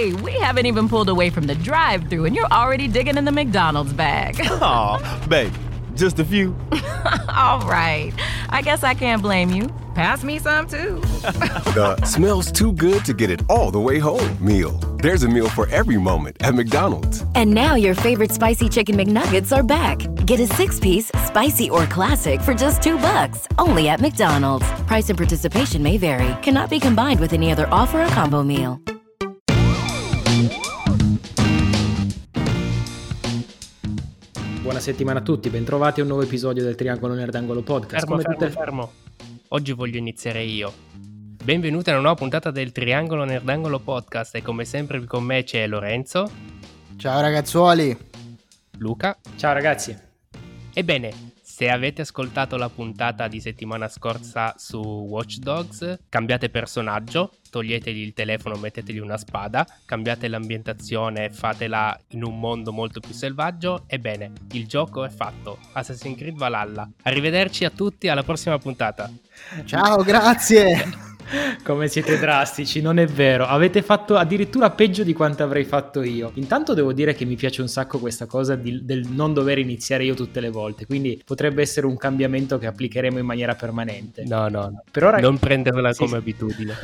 Hey, we haven't even pulled away from the drive-thru and you're already digging in the McDonald's bag. Aw, babe, just a few. All right, I guess I can't blame you. Pass me some, too. The smells too good to get it all the way home meal. There's a meal for every moment at McDonald's. And now your favorite spicy chicken McNuggets are back. Get a six-piece, spicy or classic for just $2, only at McDonald's. Price and participation may vary. Cannot be combined with any other offer or combo meal. Buona settimana a tutti, bentrovati a un nuovo episodio del Triangolo Nerdangolo Podcast. Fermo. Oggi voglio iniziare io. Benvenuti a una nuova puntata del Triangolo Nerdangolo Podcast e come sempre con me c'è Lorenzo. Ciao ragazzuoli. Luca. Ciao ragazzi. Ebbene, se avete ascoltato la puntata di settimana scorsa su Watch Dogs, cambiate personaggio, toglietegli il telefono, mettetegli una spada, cambiate l'ambientazione, fatela in un mondo molto più selvaggio. Ebbene, il gioco è fatto. Assassin's Creed Valhalla. Arrivederci a tutti, alla prossima puntata. Ciao, grazie. Come siete drastici, non è vero. Avete fatto addirittura peggio di quanto avrei fatto io. Intanto devo dire che mi piace un sacco questa cosa del non dover iniziare io tutte le volte. Quindi potrebbe essere un cambiamento che applicheremo in maniera permanente. No. Per ora... non prenderla come abitudine.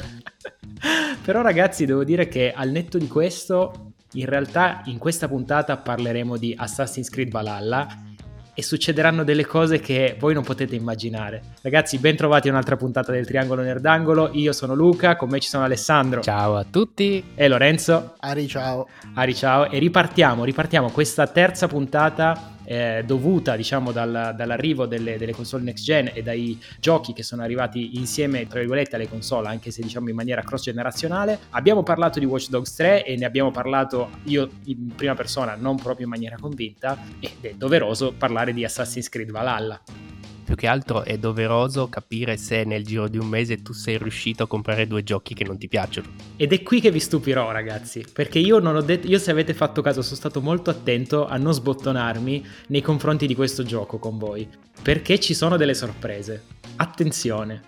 Però ragazzi, devo dire che al netto di questo, in realtà in questa puntata parleremo di Assassin's Creed Valhalla e succederanno delle cose che voi non potete immaginare. Ragazzi, ben trovati a un'altra puntata del Triangolo Nerdangolo. Io sono Luca, con me ci sono Alessandro. Ciao a tutti. E Lorenzo. Ari ciao. E ripartiamo questa terza puntata dovuta diciamo dall'arrivo delle console next gen e dai giochi che sono arrivati insieme tra virgolette alle console, anche se diciamo in maniera cross generazionale. Abbiamo parlato di Watch Dogs 3 e ne abbiamo parlato io in prima persona, non proprio in maniera convinta, ed è doveroso parlare di Assassin's Creed Valhalla. Più che altro è doveroso capire se nel giro di un mese tu sei riuscito a comprare due giochi che non ti piacciono. Ed è qui che vi stupirò ragazzi, perché io non ho detto, io se avete fatto caso sono stato molto attento a non sbottonarmi nei confronti di questo gioco con voi, perché ci sono delle sorprese. Attenzione.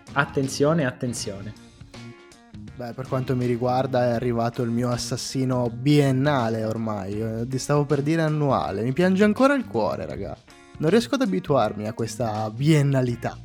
Beh, per quanto mi riguarda è arrivato il mio assassino biennale ormai, ti stavo per dire annuale, mi piange ancora il cuore raga. Non riesco ad abituarmi a questa biennalità.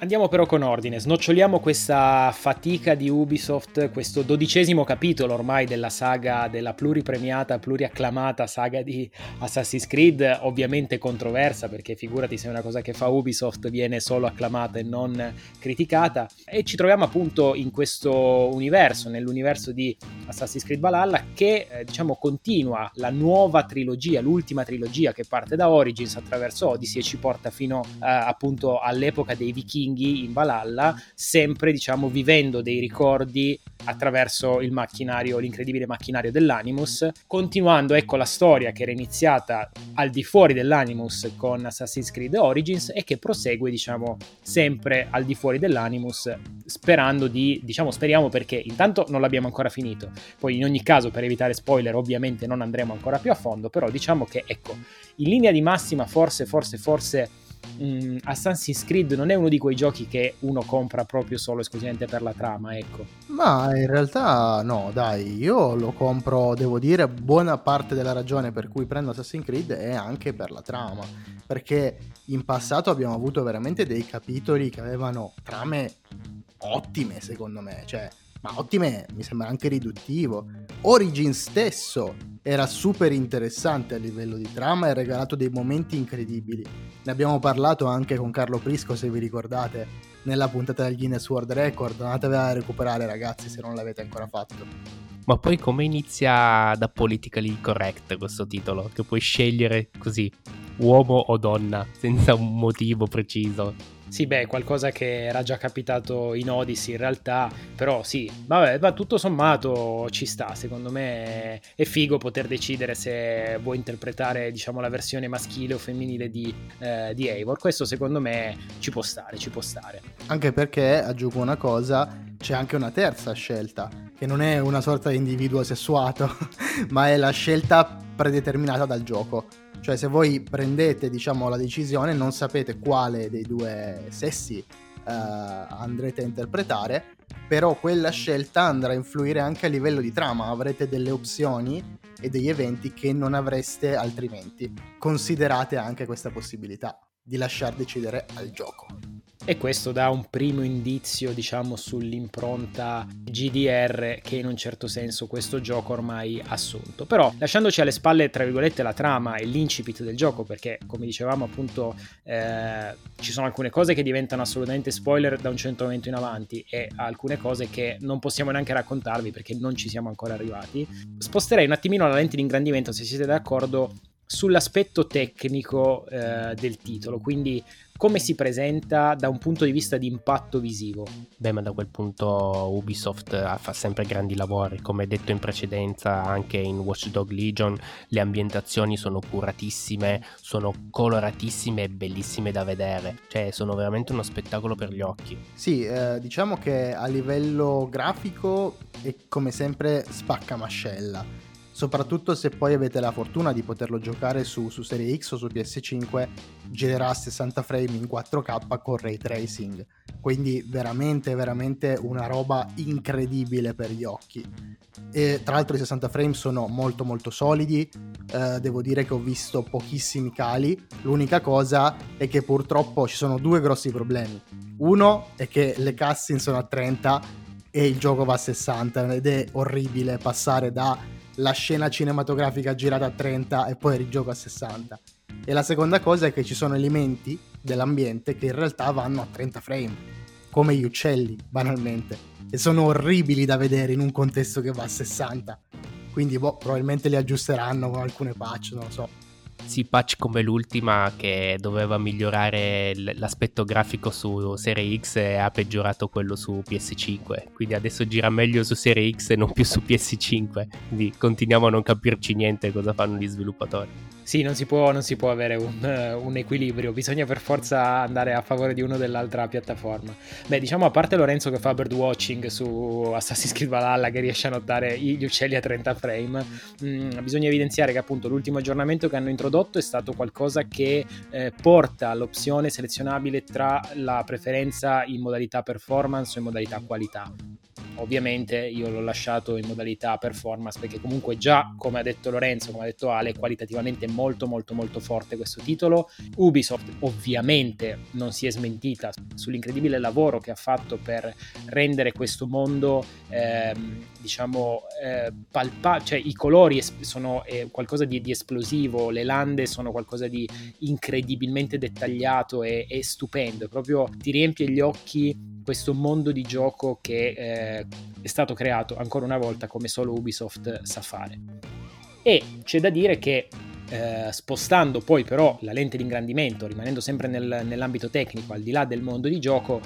Andiamo però con ordine, snoccioliamo questa fatica di Ubisoft, questo 12° capitolo ormai della saga, della pluripremiata, pluriacclamata saga di Assassin's Creed, ovviamente controversa perché figurati se una cosa che fa Ubisoft viene solo acclamata e non criticata, e ci troviamo appunto in questo universo, nell'universo di Assassin's Creed Valhalla che diciamo continua la nuova trilogia, l'ultima trilogia che parte da Origins attraverso Odyssey e ci porta fino appunto all'epoca dei vichinghi in Valhalla, sempre diciamo vivendo dei ricordi attraverso il macchinario, l'incredibile macchinario dell'Animus, continuando ecco la storia che era iniziata al di fuori dell'Animus con Assassin's Creed Origins e che prosegue diciamo sempre al di fuori dell'Animus, sperando di speriamo, perché intanto non l'abbiamo ancora finito, poi in ogni caso per evitare spoiler ovviamente non andremo ancora più a fondo, però diciamo che ecco in linea di massima forse Assassin's Creed non è uno di quei giochi che uno compra proprio solo esclusivamente per la trama, ecco. Ma in realtà no, dai, io lo compro, devo dire, buona parte della ragione per cui prendo Assassin's Creed è anche per la trama, perché in passato abbiamo avuto veramente dei capitoli che avevano trame ottime secondo me, cioè ma ottime mi sembra anche riduttivo. Origins stesso era super interessante a livello di trama e ha regalato dei momenti incredibili. Ne abbiamo parlato anche con Carlo Prisco, se vi ricordate, nella puntata del Guinness World Record. Andatevela a recuperare ragazzi se non l'avete ancora fatto. Ma poi come inizia da politically correct questo titolo? Che puoi scegliere così, uomo o donna, senza un motivo preciso. Sì, beh, qualcosa che era già capitato in Odyssey in realtà, però sì, vabbè, ma tutto sommato ci sta, secondo me è figo poter decidere se vuoi interpretare, diciamo, la versione maschile o femminile di Eivor, questo secondo me ci può stare. Anche perché, aggiungo una cosa, c'è anche una terza scelta, che non è una sorta di individuo sessuato, ma è la scelta predeterminata dal gioco. Cioè se voi prendete, diciamo, la decisione non sapete quale dei due sessi andrete a interpretare, però quella scelta andrà a influire anche a livello di trama. Avrete delle opzioni e degli eventi che non avreste altrimenti. Considerate anche questa possibilità di lasciar decidere al gioco. E questo dà un primo indizio, diciamo, sull'impronta GDR che in un certo senso questo gioco ormai ha assunto. Però lasciandoci alle spalle, tra virgolette, la trama e l'incipit del gioco, perché come dicevamo appunto ci sono alcune cose che diventano assolutamente spoiler da un certo momento in avanti e alcune cose che non possiamo neanche raccontarvi perché non ci siamo ancora arrivati. Sposterei un attimino la lente di ingrandimento, se siete d'accordo, sull'aspetto tecnico del titolo, quindi come si presenta da un punto di vista di impatto visivo. Beh, ma da quel punto Ubisoft fa sempre grandi lavori, come detto in precedenza anche in Watch Dogs Legion. Le ambientazioni sono curatissime, sono coloratissime e bellissime da vedere, cioè sono veramente uno spettacolo per gli occhi. Sì, diciamo che a livello grafico è come sempre spaccamascella, soprattutto se poi avete la fortuna di poterlo giocare su Serie X o su PS5. Girerà 60 frame in 4K con ray tracing, quindi veramente una roba incredibile per gli occhi. E tra l'altro i 60 frame sono molto solidi, devo dire che ho visto pochissimi cali. L'unica cosa è che purtroppo ci sono due grossi problemi. Uno è che le cutscene sono a 30 e il gioco va a 60 ed è orribile passare da la scena cinematografica girata a 30 e poi rigioco a 60. E la seconda cosa è che ci sono elementi dell'ambiente che in realtà vanno a 30 frame, come gli uccelli banalmente, e sono orribili da vedere in un contesto che va a 60. Quindi probabilmente li aggiusteranno con alcune patch, non lo so. Sì, patch come l'ultima che doveva migliorare l'aspetto grafico su Serie X e ha peggiorato quello su PS5, quindi adesso gira meglio su Serie X e non più su PS5, quindi continuiamo a non capirci niente cosa fanno gli sviluppatori. Sì, non si può avere un equilibrio, bisogna per forza andare a favore di uno o dell'altra piattaforma. Beh, diciamo, a parte Lorenzo che fa birdwatching su Assassin's Creed Valhalla, che riesce a notare gli uccelli a 30 frame, bisogna evidenziare che appunto l'ultimo aggiornamento che hanno introdotto è stato qualcosa che porta all'opzione selezionabile tra la preferenza in modalità performance o in modalità qualità. Ovviamente io l'ho lasciato in modalità performance perché comunque già, come ha detto Lorenzo, come ha detto Ale, qualitativamente è molto forte questo titolo. Ubisoft ovviamente non si è smentita sull'incredibile lavoro che ha fatto per rendere questo mondo palpabile, i colori sono qualcosa di esplosivo, le lande sono qualcosa di incredibilmente dettagliato e stupendo, proprio ti riempie gli occhi questo mondo di gioco che è stato creato ancora una volta come solo Ubisoft sa fare. E c'è da dire che spostando poi però la lente di ingrandimento, rimanendo sempre nell'ambito tecnico, al di là del mondo di gioco,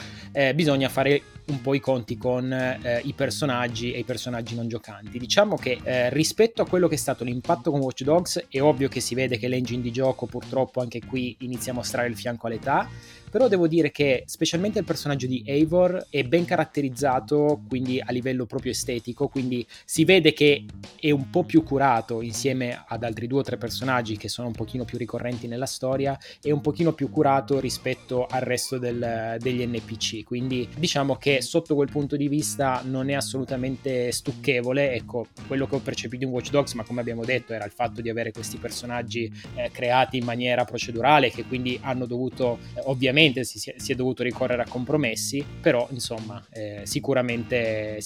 bisogna fare un po' i conti con i personaggi e i personaggi non giocanti. Diciamo che rispetto a quello che è stato l'impatto con Watch Dogs, è ovvio che si vede che l'engine di gioco purtroppo anche qui inizia a mostrare il fianco all'età, però devo dire che specialmente il personaggio di Eivor è ben caratterizzato, quindi a livello proprio estetico, quindi si vede che è un po' più curato insieme ad altri due o tre personaggi che sono un pochino più ricorrenti nella storia, è un pochino più curato rispetto al resto degli NPC, quindi diciamo che sotto quel punto di vista non è assolutamente stucchevole. Ecco, quello che ho percepito in Watch Dogs, ma come abbiamo detto, era il fatto di avere questi personaggi creati in maniera procedurale, che quindi hanno dovuto ovviamente si è dovuto ricorrere a compromessi, però insomma sicuramente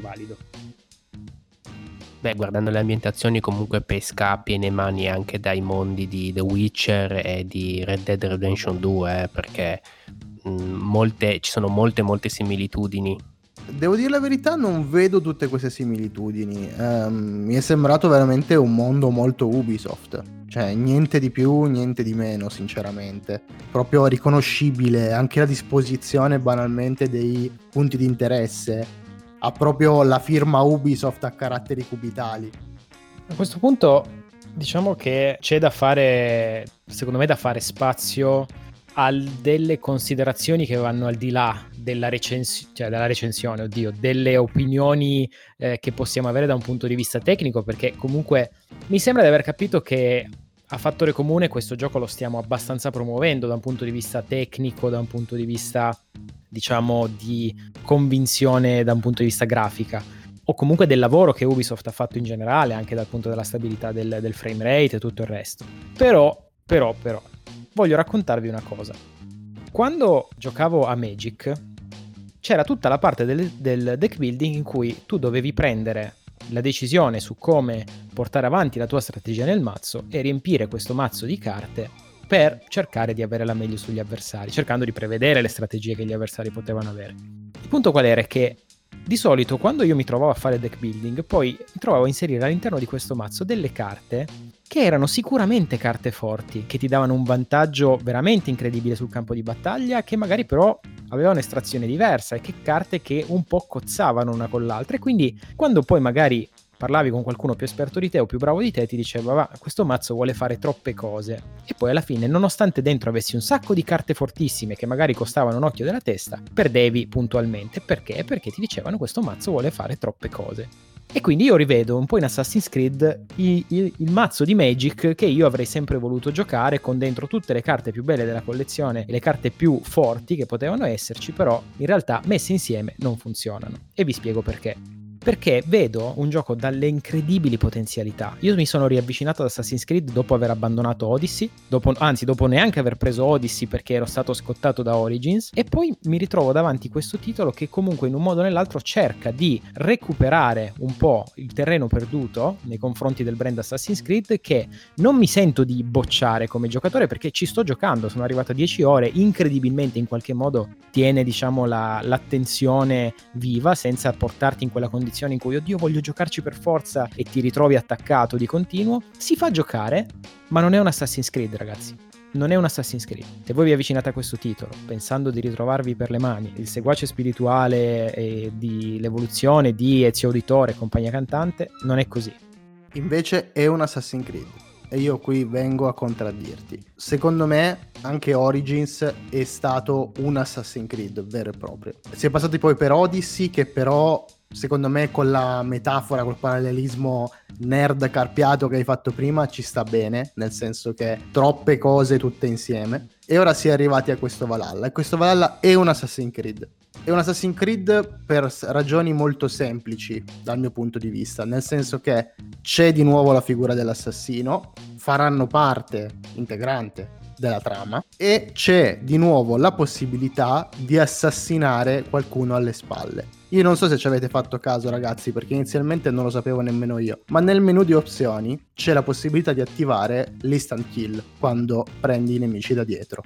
valido. Beh, guardando le ambientazioni comunque pesca a piene mani anche dai mondi di The Witcher e di Red Dead Redemption 2, perché ci sono molte similitudini. Devo dire la verità, non vedo tutte queste similitudini. Mi è sembrato veramente un mondo molto Ubisoft, cioè niente di più, niente di meno, sinceramente. Proprio riconoscibile anche la disposizione banalmente dei punti di interesse, ha proprio la firma Ubisoft a caratteri cubitali. A questo punto diciamo che c'è da fare, secondo me, da fare spazio a delle considerazioni che vanno al di là della recensione, oddio, delle opinioni che possiamo avere da un punto di vista tecnico, perché comunque mi sembra di aver capito che a fattore comune questo gioco lo stiamo abbastanza promuovendo da un punto di vista tecnico, da un punto di vista diciamo di convinzione da un punto di vista grafica, o comunque del lavoro che Ubisoft ha fatto in generale, anche dal punto della stabilità del frame rate e tutto il resto. Però voglio raccontarvi una cosa. Quando giocavo a Magic c'era tutta la parte del deck building in cui tu dovevi prendere la decisione su come portare avanti la tua strategia nel mazzo e riempire questo mazzo di carte per cercare di avere la meglio sugli avversari, cercando di prevedere le strategie che gli avversari potevano avere. Il punto qual era? Che di solito quando io mi trovavo a fare deck building, poi mi trovavo a inserire all'interno di questo mazzo delle carte che erano sicuramente carte forti, che ti davano un vantaggio veramente incredibile sul campo di battaglia, che magari però avevano estrazione diversa, e che carte che un po' cozzavano una con l'altra. E quindi quando poi magari parlavi con qualcuno più esperto di te o più bravo di te, ti diceva: va, questo mazzo vuole fare troppe cose. E poi alla fine, nonostante dentro avessi un sacco di carte fortissime che magari costavano un occhio della testa, perdevi puntualmente. Perché? Perché ti dicevano: questo mazzo vuole fare troppe cose. E quindi io rivedo un po' in Assassin's Creed il mazzo di Magic che io avrei sempre voluto giocare, con dentro tutte le carte più belle della collezione e le carte più forti che potevano esserci, però in realtà messe insieme non funzionano. E vi spiego perché. Perché vedo un gioco dalle incredibili potenzialità. Io mi sono riavvicinato ad Assassin's Creed dopo aver abbandonato Odyssey, dopo neanche aver preso Odyssey perché ero stato scottato da Origins, e poi mi ritrovo davanti questo titolo che comunque in un modo o nell'altro cerca di recuperare un po' il terreno perduto nei confronti del brand Assassin's Creed, che non mi sento di bocciare come giocatore perché ci sto giocando, sono arrivato a 10 ore, incredibilmente in qualche modo tiene, diciamo, l'attenzione viva senza portarti in quella condizione in cui oddio voglio giocarci per forza e ti ritrovi attaccato di continuo. Si fa giocare, ma non è un Assassin's Creed, ragazzi, non è un Assassin's Creed. Se voi vi avvicinate a questo titolo pensando di ritrovarvi per le mani il seguace spirituale di l'evoluzione di Ezio Auditore e compagnia cantante, non è così. Invece è un Assassin's Creed, e io qui vengo a contraddirti. Secondo me anche Origins è stato un Assassin's Creed vero e proprio. Si è passati poi per Odyssey, che però secondo me con la metafora, col parallelismo nerd carpiato che hai fatto prima, ci sta bene, nel senso che troppe cose tutte insieme. E ora si è arrivati a questo Valhalla, e questo Valhalla è un Assassin's Creed. È un Assassin's Creed per ragioni molto semplici dal mio punto di vista, nel senso che c'è di nuovo la figura dell'assassino, faranno parte integrante della trama, e c'è di nuovo la possibilità di assassinare qualcuno alle spalle. Io non so se ci avete fatto caso, ragazzi, perché inizialmente non lo sapevo nemmeno io, ma nel menu di opzioni c'è la possibilità di attivare l'instant kill quando prendi i nemici da dietro.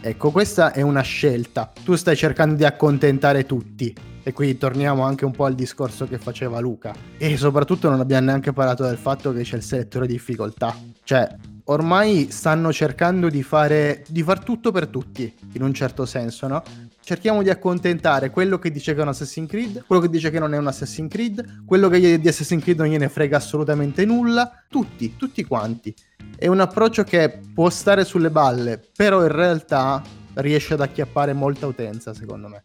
Ecco, questa è una scelta. Tu stai cercando di accontentare tutti, e qui torniamo anche un po' al discorso che faceva Luca. E soprattutto non abbiamo neanche parlato del fatto che c'è il selettore di difficoltà. Cioè, ormai stanno cercando di far tutto per tutti, in un certo senso, no? Cerchiamo di accontentare quello che dice che è un Assassin's Creed, quello che dice che non è un Assassin's Creed, quello che di Assassin's Creed non gliene frega assolutamente nulla, tutti quanti. È un approccio che può stare sulle balle, però in realtà riesce ad acchiappare molta utenza, secondo me.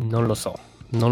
Non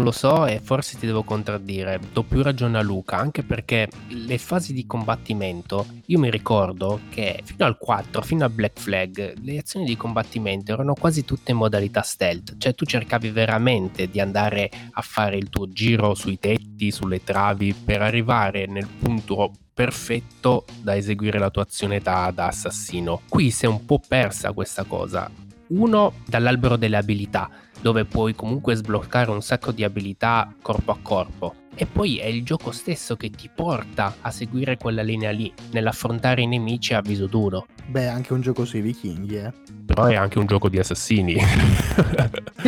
lo so, e forse ti devo contraddire. Do più ragione a Luca, anche perché le fasi di combattimento, io mi ricordo che fino al 4, fino al Black Flag, le azioni di combattimento erano quasi tutte in modalità stealth, cioè tu cercavi veramente di andare a fare il tuo giro sui tetti, sulle travi, per arrivare nel punto perfetto da eseguire la tua azione da assassino. Qui si è un po' persa questa cosa. Uno, dall'albero delle abilità, dove puoi comunque sbloccare un sacco di abilità corpo a corpo, e poi è il gioco stesso che ti porta a seguire quella linea lì, nell'affrontare i nemici a viso duro. Beh, è anche un gioco sui vichinghi, Però è anche un gioco di assassini.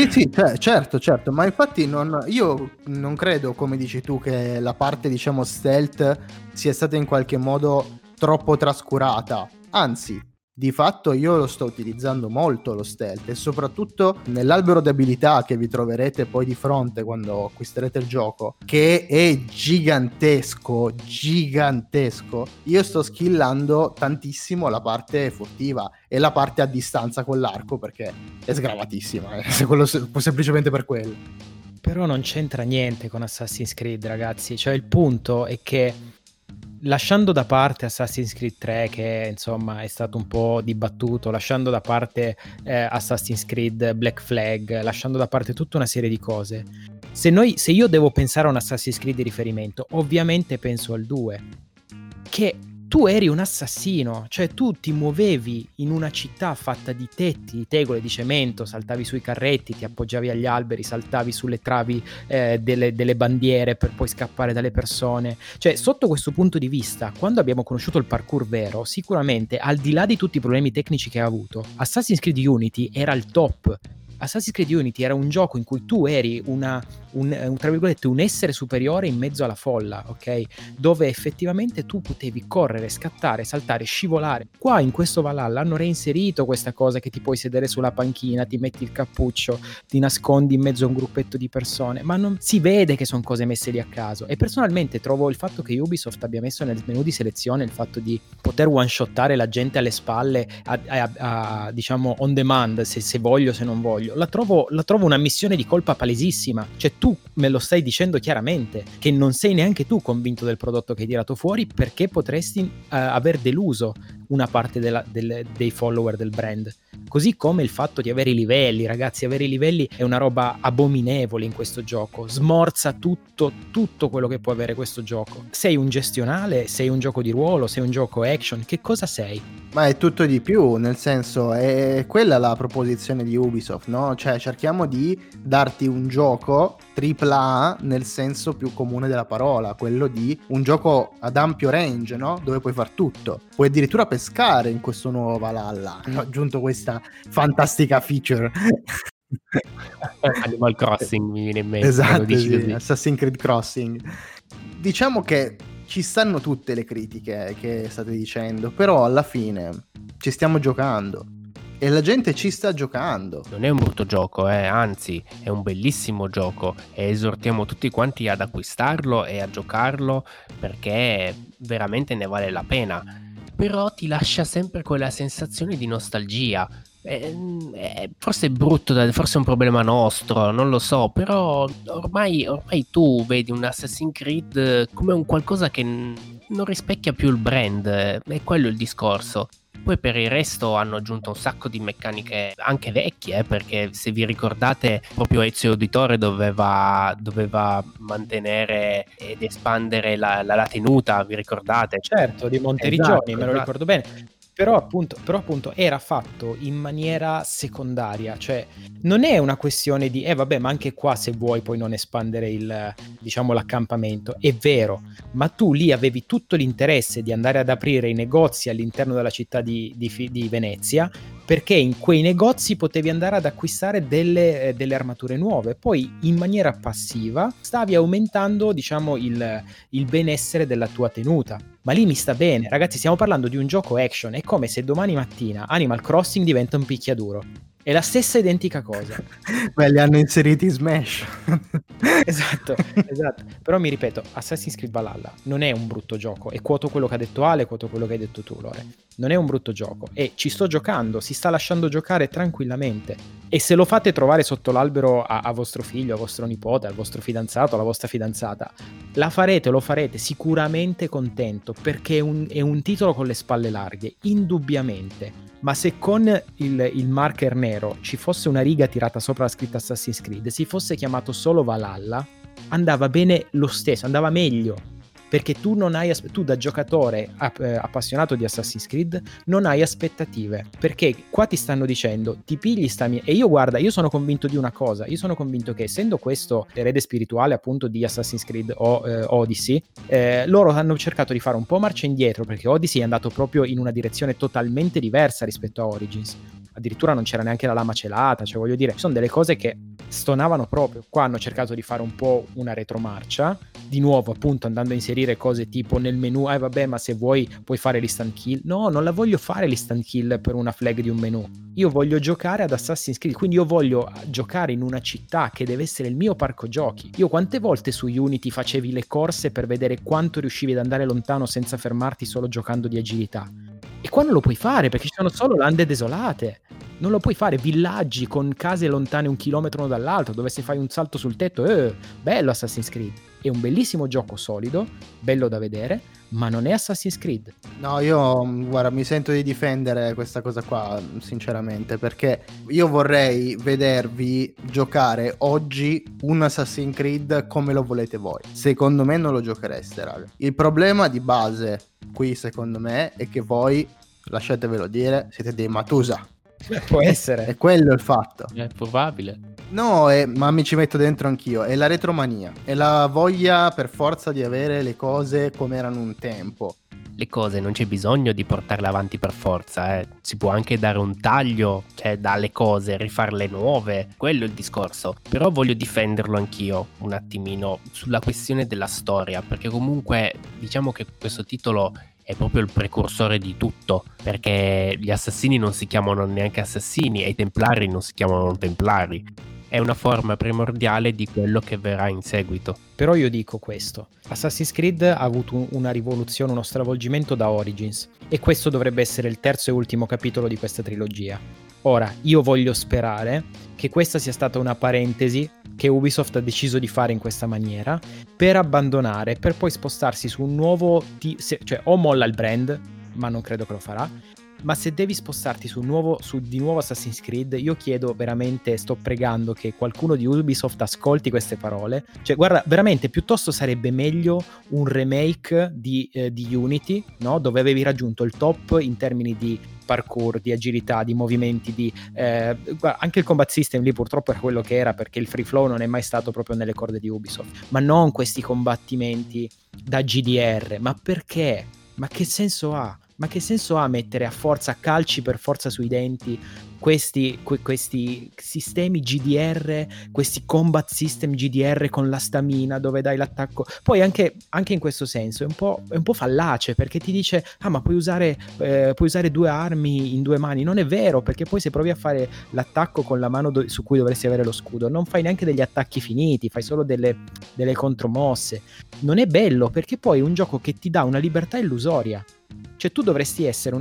Sì, certo, ma infatti io non credo, come dici tu, che la parte, diciamo, stealth sia stata in qualche modo troppo trascurata, anzi. Di fatto io lo sto utilizzando molto lo stealth, e soprattutto nell'albero di abilità che vi troverete poi di fronte quando acquisterete il gioco, che è gigantesco. Io sto skillando tantissimo la parte furtiva e la parte a distanza con l'arco, perché è sgravatissima, semplicemente per quello. Però non c'entra niente con Assassin's Creed, ragazzi, cioè il punto è che lasciando da parte Assassin's Creed 3, che insomma è stato un po' dibattuto, lasciando da parte Assassin's Creed Black Flag, lasciando da parte tutta una serie di cose, se io devo pensare a un Assassin's Creed di riferimento, ovviamente penso al 2, che tu eri un assassino, cioè tu ti muovevi in una città fatta di tetti, di tegole, di cemento, saltavi sui carretti, ti appoggiavi agli alberi, saltavi sulle travi delle bandiere per poi scappare dalle persone. Cioè, sotto questo punto di vista, quando abbiamo conosciuto il parkour vero, sicuramente, al di là di tutti i problemi tecnici che ha avuto, Assassin's Creed Unity era il top. Assassin's Creed Unity era un gioco in cui tu eri tra virgolette, un essere superiore in mezzo alla folla, ok? Dove effettivamente tu potevi correre, scattare, saltare, scivolare. Qua in questo Valhalla hanno reinserito questa cosa che ti puoi sedere sulla panchina, ti metti il cappuccio, ti nascondi in mezzo a un gruppetto di persone, ma non si vede che sono cose messe lì a caso. E personalmente trovo il fatto che Ubisoft abbia messo nel menu di selezione il fatto di poter one-shottare la gente alle spalle diciamo on demand, se voglio, se non voglio. La trovo una missione di colpa palesissima. Cioè, tu me lo stai dicendo chiaramente che non sei neanche tu convinto del prodotto che hai tirato fuori, perché potresti aver deluso una parte dei follower del brand. Così come il fatto di avere i livelli, ragazzi, avere i livelli è una roba abominevole in questo gioco, smorza tutto quello che può avere questo gioco. Sei un gestionale, sei un gioco di ruolo, sei un gioco action, che cosa sei? Ma è tutto di più, nel senso, è quella la proposizione di Ubisoft, no? Cioè, cerchiamo di darti un gioco AAA nel senso più comune della parola, quello di un gioco ad ampio range, no? Dove puoi far tutto, puoi addirittura pescare in questo nuovo Valhalla. Hanno aggiunto questa fantastica feature. Animal Crossing mi viene in mente. Esatto, sì. Assassin's Creed Crossing. Diciamo che ci stanno tutte le critiche che state dicendo, però alla fine ci stiamo giocando. E la gente ci sta giocando. Non è un brutto gioco, anzi, è un bellissimo gioco, e esortiamo tutti quanti ad acquistarlo e a giocarlo, perché veramente ne vale la pena. Però ti lascia sempre quella sensazione di nostalgia. Forse è brutto, forse è un problema nostro, non lo so, però ormai tu vedi un Assassin's Creed come un qualcosa che non rispecchia più il brand, è quello il discorso. Poi per il resto hanno aggiunto un sacco di meccaniche anche vecchie, perché se vi ricordate proprio Ezio Auditore doveva mantenere ed espandere la tenuta, vi ricordate? Certo, di Monteriggioni, esatto, me lo ricordo bene. Però appunto era fatto in maniera secondaria, cioè non è una questione di vabbè, ma anche qua se vuoi puoi non espandere l'accampamento, è vero, ma tu lì avevi tutto l'interesse di andare ad aprire i negozi all'interno della città di Venezia, perché in quei negozi potevi andare ad acquistare delle armature nuove. Poi in maniera passiva stavi aumentando, diciamo, il benessere della tua tenuta. Ma lì mi sta bene, ragazzi, stiamo parlando di un gioco action, è come se domani mattina Animal Crossing diventa un picchiaduro. È la stessa identica cosa. Beh, li hanno inseriti in Smash. Esatto. Però mi ripeto, Assassin's Creed Valhalla non è un brutto gioco, e quoto quello che ha detto Ale, quoto quello che hai detto tu, Lore. Non è un brutto gioco, e ci sto giocando, si sta lasciando giocare tranquillamente. E se lo fate trovare sotto l'albero a vostro figlio, a vostro nipote, al vostro fidanzato, alla vostra fidanzata, lo farete sicuramente contento, perché è un titolo con le spalle larghe, indubbiamente. Ma se con il marker nero ci fosse una riga tirata sopra la scritta Assassin's Creed, si fosse chiamato solo Valhalla, andava bene lo stesso, andava meglio, perché tu non hai tu da giocatore appassionato di Assassin's Creed non hai aspettative, perché qua ti stanno dicendo ti pigli e io sono convinto di una cosa, io sono convinto che, essendo questo erede spirituale appunto di Assassin's Creed Odyssey, loro hanno cercato di fare un po' marcia indietro, perché Odyssey è andato proprio in una direzione totalmente diversa rispetto a Origins. Addirittura non c'era neanche la lama celata, cioè voglio dire, ci sono delle cose che stonavano proprio. Qua hanno cercato di fare un po' una retromarcia, di nuovo appunto andando a inserire cose tipo nel menu, vabbè, ma se vuoi puoi fare l'instant kill. No, non la voglio fare l'instant kill per una flag di un menu, io voglio giocare ad Assassin's Creed, quindi io voglio giocare in una città che deve essere il mio parco giochi. Io quante volte su Unity facevi le corse per vedere quanto riuscivi ad andare lontano senza fermarti solo giocando di agilità? E qua non lo puoi fare, perché ci sono solo lande desolate, non lo puoi fare, villaggi con case lontane 1 chilometro uno dall'altro, dove se fai un salto sul tetto bello Assassin's Creed. È un bellissimo gioco solido, bello da vedere, ma non è Assassin's Creed. No, io guarda, mi sento di difendere questa cosa qua, sinceramente, perché io vorrei vedervi giocare oggi un Assassin's Creed come lo volete voi. Secondo me non lo giochereste, raga. Il problema di base qui, secondo me, è che voi, lasciatevelo dire, siete dei Matusa. Può essere. È quello il fatto. È probabile. No, ma mi ci metto dentro anch'io. È la retromania. È la voglia per forza di avere le cose come erano un tempo. Le cose non c'è bisogno di portarle avanti per forza. Si può anche dare un taglio, cioè dalle cose, rifarle nuove. Quello è il discorso. Però voglio difenderlo anch'io un attimino sulla questione della storia, perché comunque diciamo che questo titolo è proprio il precursore di tutto, perché gli assassini non si chiamano neanche assassini e i templari non si chiamano templari. È una forma primordiale di quello che verrà in seguito. Però io dico questo: Assassin's Creed ha avuto una rivoluzione, uno stravolgimento da Origins, e questo dovrebbe essere il terzo e ultimo capitolo di questa trilogia. Ora, io voglio sperare che questa sia stata una parentesi che Ubisoft ha deciso di fare in questa maniera per abbandonare, per poi spostarsi su un nuovo cioè o molla il brand, ma non credo che lo farà, ma se devi spostarti su di nuovo Assassin's Creed, io chiedo veramente, sto pregando che qualcuno di Ubisoft ascolti queste parole. Cioè guarda, veramente piuttosto sarebbe meglio un remake di Unity, no? Dove avevi raggiunto il top in termini di parkour, di agilità, di movimenti, anche il combat system lì purtroppo era quello che era, perché il free flow non è mai stato proprio nelle corde di Ubisoft, ma non questi combattimenti da GDR. Ma perché? Ma che senso ha? Ma che senso ha mettere a forza, calci per forza sui denti, questi sistemi GDR, questi combat system GDR con la stamina dove dai l'attacco? Poi anche in questo senso è un po' fallace, perché ti dice ma puoi usare due armi in due mani. Non è vero, perché poi se provi a fare l'attacco con la mano su cui dovresti avere lo scudo, non fai neanche degli attacchi finiti, fai solo delle contromosse. Non è bello, perché poi è un gioco che ti dà una libertà illusoria. Cioè tu dovresti essere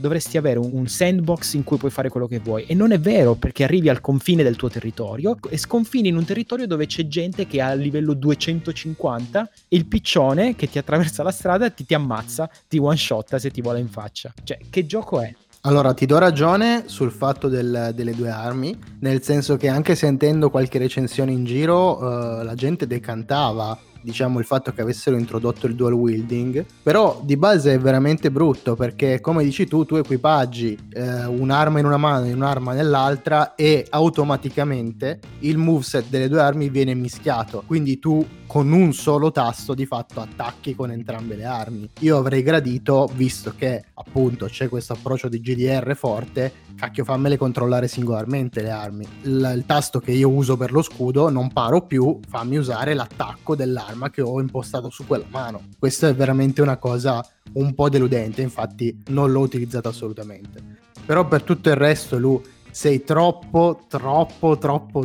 dovresti avere un sandbox in cui puoi fare quello che vuoi, e non è vero, perché arrivi al confine del tuo territorio e sconfini in un territorio dove c'è gente che è a livello 250 e il piccione che ti attraversa la strada ti ammazza, ti one shotta se ti vola in faccia. Cioè che gioco è? Allora ti do ragione sul fatto delle due armi, nel senso che anche sentendo qualche recensione in giro la gente decantava, diciamo, il fatto che avessero introdotto il dual wielding, però di base è veramente brutto, perché come dici tu equipaggi un'arma in una mano e un'arma nell'altra, e automaticamente il moveset delle due armi viene mischiato, quindi tu con un solo tasto di fatto attacchi con entrambe le armi. Io avrei gradito, visto che appunto c'è questo approccio di GDR forte, cacchio, fammele controllare singolarmente le armi. Il tasto che io uso per lo scudo non paro più, fammi usare l'attacco dell'arma che ho impostato su quella mano. Questa è veramente una cosa un po' deludente, infatti non l'ho utilizzata assolutamente. Però per tutto il resto, Lu, sei troppo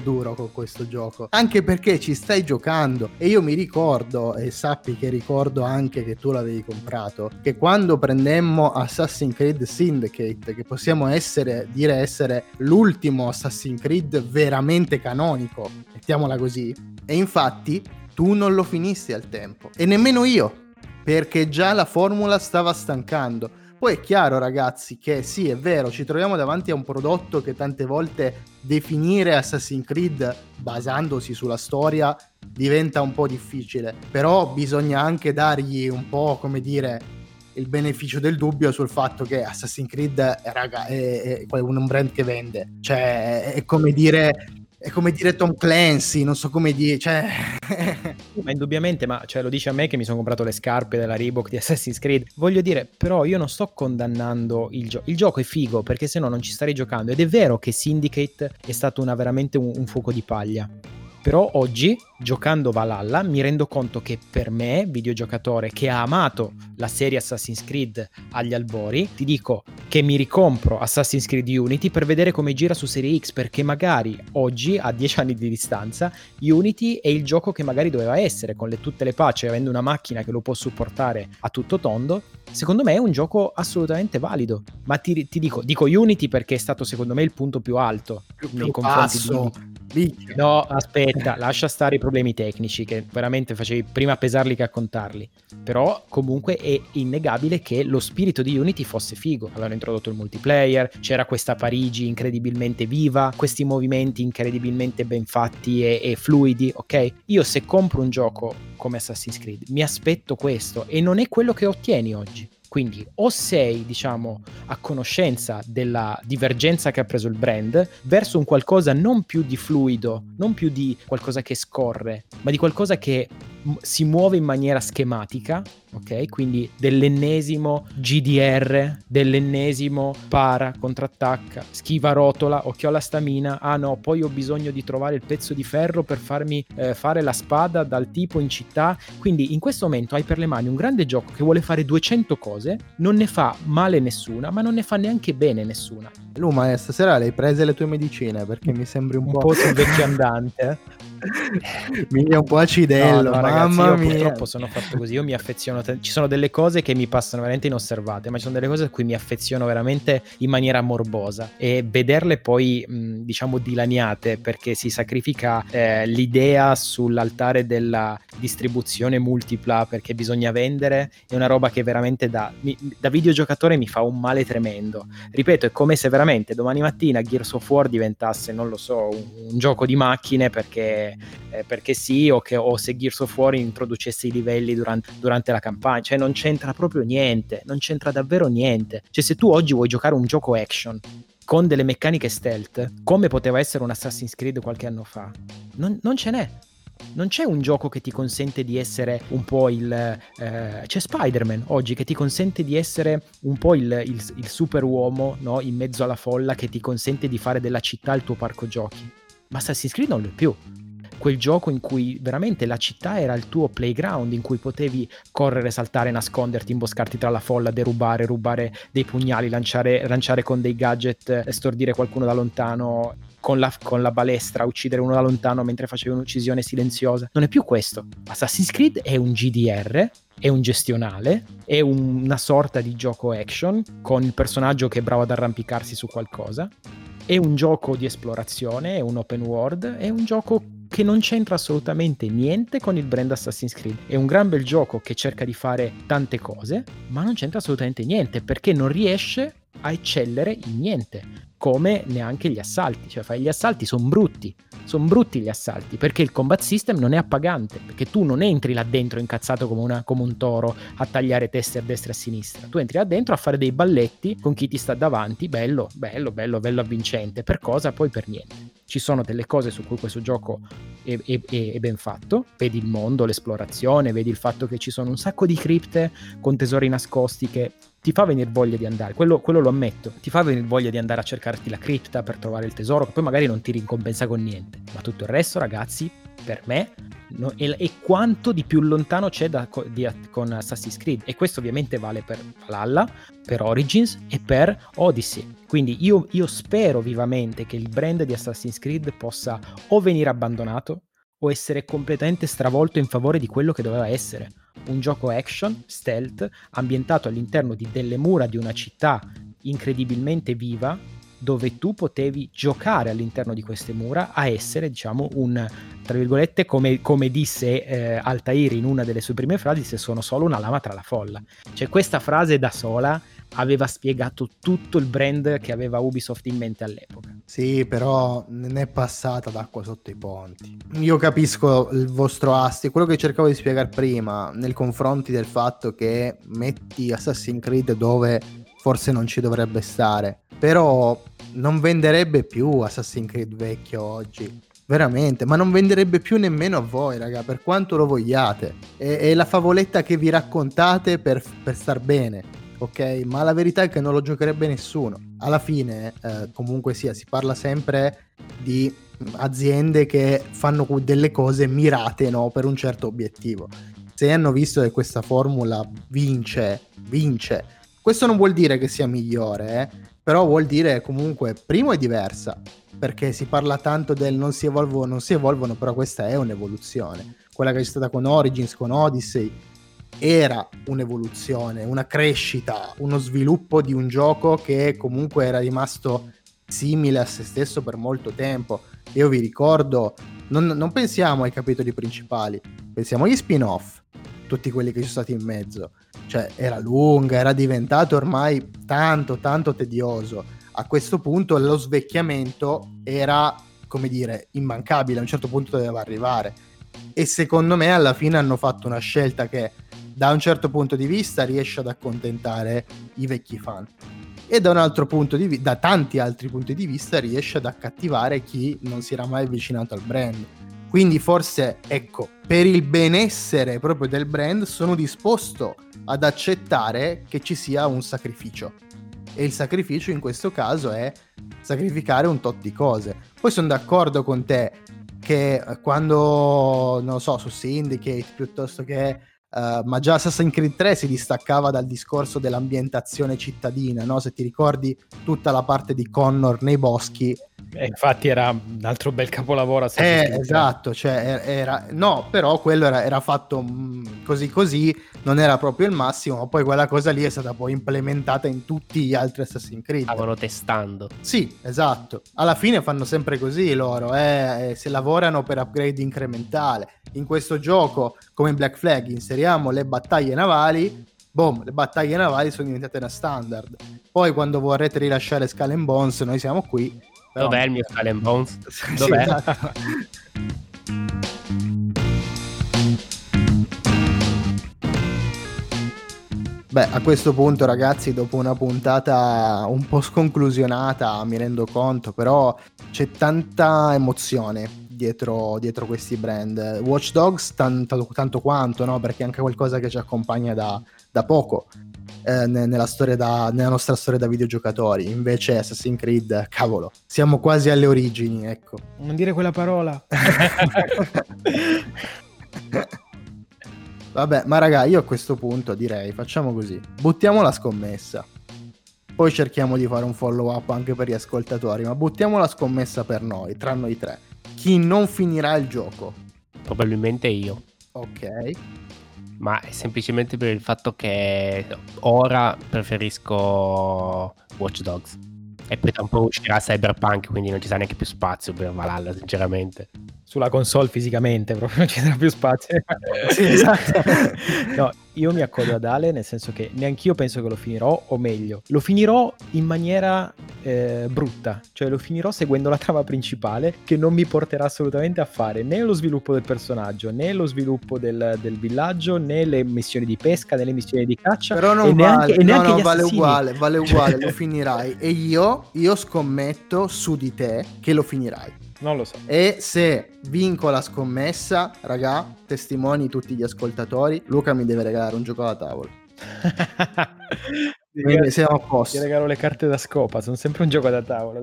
duro con questo gioco, anche perché ci stai giocando. E io mi ricordo, e sappi che ricordo anche che tu l'avevi comprato, che quando prendemmo Assassin's Creed Syndicate, che possiamo dire essere l'ultimo Assassin's Creed veramente canonico, mettiamola così, e infatti tu non lo finissi al tempo, e nemmeno io, perché già la formula stava stancando. Poi è chiaro, ragazzi, che sì, è vero, ci troviamo davanti a un prodotto che tante volte definire Assassin's Creed basandosi sulla storia diventa un po' difficile, però bisogna anche dargli un po', come dire, il beneficio del dubbio sul fatto che Assassin's Creed, raga, è un brand che vende. Cioè è come dire... È come dire Tom Clancy, non so come dire, cioè... Ma indubbiamente, ma cioè, lo dice a me che mi sono comprato le scarpe della Reebok di Assassin's Creed. Voglio dire, però io non sto condannando il gioco. Il gioco è figo, perché se no non ci starei giocando. Ed è vero che Syndicate è stato veramente un fuoco di paglia. Però oggi, giocando Valhalla, mi rendo conto che per me, videogiocatore che ha amato la serie Assassin's Creed agli albori, ti dico che mi ricompro Assassin's Creed Unity per vedere come gira su Serie X, perché magari oggi, a 10 anni di distanza, Unity è il gioco che magari doveva essere, con tutte le patch, avendo una macchina che lo può supportare a tutto tondo. Secondo me è un gioco assolutamente valido, ma ti dico Unity perché è stato secondo me il punto più alto nei confronti di Unity. Bicchio. No, aspetta, lascia stare i problemi tecnici che veramente facevi prima a pesarli che a contarli, però comunque è innegabile che lo spirito di Unity fosse figo. Avevano introdotto il multiplayer, c'era questa Parigi incredibilmente viva, questi movimenti incredibilmente ben fatti e fluidi, ok? Io se compro un gioco come Assassin's Creed mi aspetto questo e non è quello che ottieni oggi. Quindi o sei, diciamo, a conoscenza della divergenza che ha preso il brand verso un qualcosa non più di fluido, non più di qualcosa che scorre, ma di qualcosa che si muove in maniera schematica, ok? Quindi dell'ennesimo GDR, dell'ennesimo para, contrattacca, schiva rotola, occhio alla stamina, ah no, poi ho bisogno di trovare il pezzo di ferro per farmi fare la spada dal tipo in città. Quindi in questo momento hai per le mani un grande gioco che vuole fare 200 cose, non ne fa male nessuna, ma non ne fa neanche bene nessuna. Luma, stasera le hai prese le tue medicine? Perché mi sembri un po' vecchio andante. Mi è un po' acidello. No, ragazzi, mamma mia. Purtroppo sono fatto così, io mi affeziono, ci sono delle cose che mi passano veramente inosservate, ma ci sono delle cose a cui mi affeziono veramente in maniera morbosa, e vederle poi diciamo dilaniate perché si sacrifica l'idea sull'altare della distribuzione multipla, perché bisogna vendere, è una roba che veramente da videogiocatore mi fa un male tremendo. Ripeto, è come se veramente domani mattina Gears of War diventasse, non lo so, un gioco di macchine perché sì, o se Gears of War introducesse i livelli durante la campagna. Cioè non c'entra proprio niente, non c'entra davvero niente. Cioè se tu oggi vuoi giocare un gioco action con delle meccaniche stealth, come poteva essere un Assassin's Creed qualche anno fa, non ce n'è. Non c'è un gioco che ti consente di essere un po' c'è Spider-Man oggi che ti consente di essere un po' il super uomo, no? In mezzo alla folla, che ti consente di fare della città il tuo parco giochi. Ma Assassin's Creed non lo è più. Quel gioco in cui veramente la città era il tuo playground, in cui potevi correre, saltare, nasconderti, imboscarti tra la folla, derubare, rubare dei pugnali, lanciare con dei gadget, stordire qualcuno da lontano con la balestra, uccidere uno da lontano mentre facevi un'uccisione silenziosa. Non è più questo. Assassin's Creed è un GDR, è un gestionale, è una sorta di gioco action con il personaggio che è bravo ad arrampicarsi su qualcosa. È un gioco di esplorazione, è un open world, è un gioco che non c'entra assolutamente niente con il brand Assassin's Creed. È un gran bel gioco che cerca di fare tante cose, ma non c'entra assolutamente niente, perché non riesce a eccellere in niente, come neanche gli assalti. Cioè gli assalti sono brutti gli assalti, perché il combat system non è appagante, perché tu non entri là dentro incazzato come un toro a tagliare teste a destra e a sinistra. Tu entri là dentro a fare dei balletti con chi ti sta davanti, bello, bello, bello, bello avvincente. Per cosa? Poi per niente. Ci sono delle cose su cui questo gioco è ben fatto, vedi il mondo, l'esplorazione, vedi il fatto che ci sono un sacco di cripte con tesori nascosti che ti fa venire voglia di andare, quello lo ammetto, ti fa venire voglia di andare a cercarti la cripta per trovare il tesoro, che poi magari non ti ricompensa con niente. Ma tutto il resto, ragazzi, per me no, e quanto di più lontano c'è con Assassin's Creed, e questo ovviamente vale per Valhalla, per Origins e per Odyssey. Quindi io spero vivamente che il brand di Assassin's Creed possa o venire abbandonato o essere completamente stravolto in favore di quello che doveva essere un gioco action stealth ambientato all'interno di delle mura di una città incredibilmente viva, dove tu potevi giocare all'interno di queste mura a essere, diciamo, un, tra virgolette, come disse Altair in una delle sue prime frasi, se sono solo una lama tra la folla. Cioè questa frase da sola aveva spiegato tutto il brand che aveva Ubisoft in mente all'epoca. Sì, però ne è passata d'acqua sotto i ponti. Io capisco il vostro astio, quello che cercavo di spiegare prima nel confronti del fatto che metti Assassin's Creed dove forse non ci dovrebbe stare, però non venderebbe più Assassin's Creed vecchio oggi, veramente, ma non venderebbe più nemmeno a voi, raga, per quanto lo vogliate. È la favoletta che vi raccontate per star bene, ok? Ma la verità è che non lo giocherebbe nessuno. Alla fine, comunque sia, si parla sempre di aziende che fanno delle cose mirate, no, per un certo obiettivo. Se hanno visto che questa formula vince, questo non vuol dire che sia migliore, però vuol dire comunque, primo, è diversa, perché si parla tanto del non si evolvono, però questa è un'evoluzione. Quella che c'è stata con Origins, con Odyssey, era un'evoluzione, una crescita, uno sviluppo di un gioco che comunque era rimasto simile a se stesso per molto tempo. Io vi ricordo, non pensiamo ai capitoli principali, pensiamo agli spin-off, tutti quelli che ci sono stati in mezzo. Cioè, era lunga, era diventato ormai tanto tedioso. A questo punto lo svecchiamento era, come dire, immancabile, a un certo punto doveva arrivare. E secondo me alla fine hanno fatto una scelta che da un certo punto di vista riesce ad accontentare i vecchi fan, e da un altro punto di vista, da tanti altri punti di vista, riesce ad accattivare chi non si era mai avvicinato al brand. Quindi forse, ecco, per il benessere proprio del brand sono disposto ad accettare che ci sia un sacrificio, e il sacrificio in questo caso è sacrificare un tot di cose. Poi sono d'accordo con te che quando, non lo so, su Syndicate piuttosto che ma già Assassin's Creed 3 si distaccava dal discorso dell'ambientazione cittadina, no? Se ti ricordi tutta la parte di Connor nei boschi, infatti era un altro bel capolavoro Assassin's Creed. Esatto, cioè era, no, però quello era fatto così, non era proprio il massimo, ma poi quella cosa lì è stata poi implementata in tutti gli altri Assassin's Creed. Stavano testando. Sì, esatto, alla fine fanno sempre così loro, se lavorano per upgrade incrementale. In questo gioco, come in Black Flag, inseriamo le battaglie navali, boom, le battaglie navali sono diventate una standard. Poi quando vorrete rilasciare Skull and Bones, noi siamo qui. Però... Dov'è il mio Skull and Bones? Dov'è? Sì, esatto. Beh, a questo punto, ragazzi, dopo una puntata un po' sconclusionata, mi rendo conto, però c'è tanta emozione dietro questi brand. Watch Dogs tanto quanto, no? Perché è anche qualcosa che ci accompagna da poco nella nostra storia da videogiocatori. Invece Assassin's Creed, cavolo, siamo quasi alle origini, ecco. Non dire quella parola. Vabbè, ma raga, io a questo punto direi facciamo così, buttiamo la scommessa, poi cerchiamo di fare un follow up anche per gli ascoltatori, ma buttiamo la scommessa per noi, tra noi tre. Chi non finirà il gioco? Probabilmente io. Ok. Ma è semplicemente per il fatto che ora preferisco Watch Dogs. E poi tra un po' uscirà Cyberpunk, quindi non ci sarà neanche più spazio per Valhalla, sinceramente. Sulla console fisicamente proprio non ci sarà più spazio. Sì, esatto. No, io mi accodo ad Ale, nel senso che neanch'io penso che lo finirò, o meglio, lo finirò in maniera brutta. Cioè lo finirò seguendo la trama principale, che non mi porterà assolutamente a fare né lo sviluppo del personaggio, né lo sviluppo del villaggio, né le missioni di pesca, né le missioni di caccia. Però non vale, neanche vale uguale, lo finirai. E io scommetto su di te che lo finirai. Non lo so. E se vinco la scommessa, raga, testimoni tutti gli ascoltatori, Luca mi deve regalare un gioco alla tavola. Quindi siamo a posto. Ti regalo le carte da scopa, sono sempre un gioco da tavola.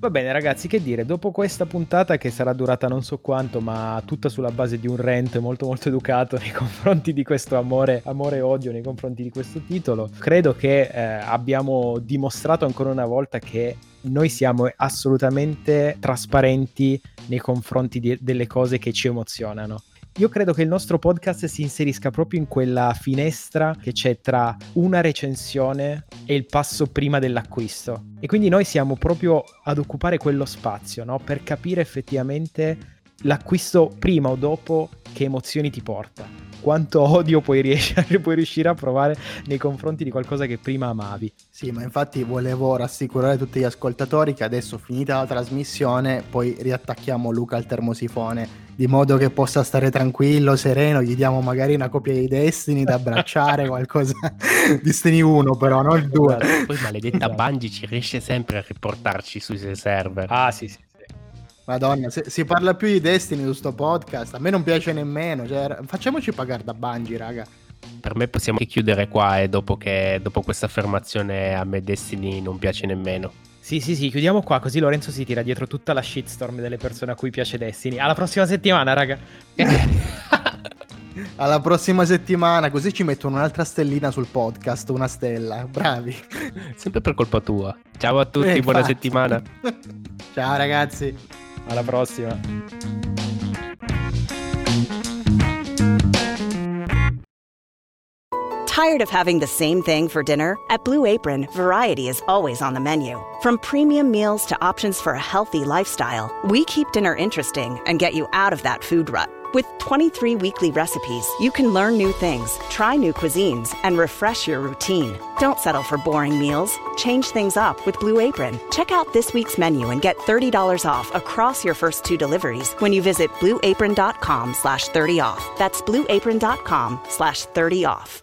Va bene ragazzi, che dire, dopo questa puntata che sarà durata non so quanto, ma tutta sulla base di un rant molto molto educato nei confronti di questo amore e odio nei confronti di questo titolo, credo che abbiamo dimostrato ancora una volta che noi siamo assolutamente trasparenti nei confronti delle cose che ci emozionano. Io credo che il nostro podcast si inserisca proprio in quella finestra che c'è tra una recensione e il passo prima dell'acquisto, e quindi noi siamo proprio ad occupare quello spazio, no? Per capire effettivamente l'acquisto prima o dopo che emozioni ti porta, quanto odio puoi riuscire a provare nei confronti di qualcosa che prima amavi. Sì, ma infatti volevo rassicurare tutti gli ascoltatori che adesso, finita la trasmissione, poi riattacchiamo Luca al termosifone, di modo che possa stare tranquillo, sereno, gli diamo magari una copia di Destiny da abbracciare, qualcosa. Destiny 1 però, non il 2. Poi maledetta Bungie ci riesce sempre a riportarci sui suoi server. Ah sì, sì, sì. Madonna, si parla più di Destiny su sto podcast, a me non piace nemmeno, cioè, facciamoci pagare da Bungie, raga. Per me possiamo anche chiudere qua, dopo questa affermazione a me Destiny non piace nemmeno. Sì, chiudiamo qua, così Lorenzo si tira dietro tutta la shitstorm delle persone a cui piace Destiny. Alla prossima settimana, raga. Alla prossima settimana, così ci mettono un'altra stellina sul podcast, una stella, bravi. Sempre per colpa tua. Ciao a tutti, buona settimana. Ciao ragazzi. Alla prossima. Tired of having the same thing for dinner? At Blue Apron, variety is always on the menu. From premium meals to options for a healthy lifestyle, we keep dinner interesting and get you out of that food rut. With 23 weekly recipes, you can learn new things, try new cuisines, and refresh your routine. Don't settle for boring meals. Change things up with Blue Apron. Check out this week's menu and get $30 off across your first two deliveries when you visit blueapron.com/30off. That's blueapron.com/30off.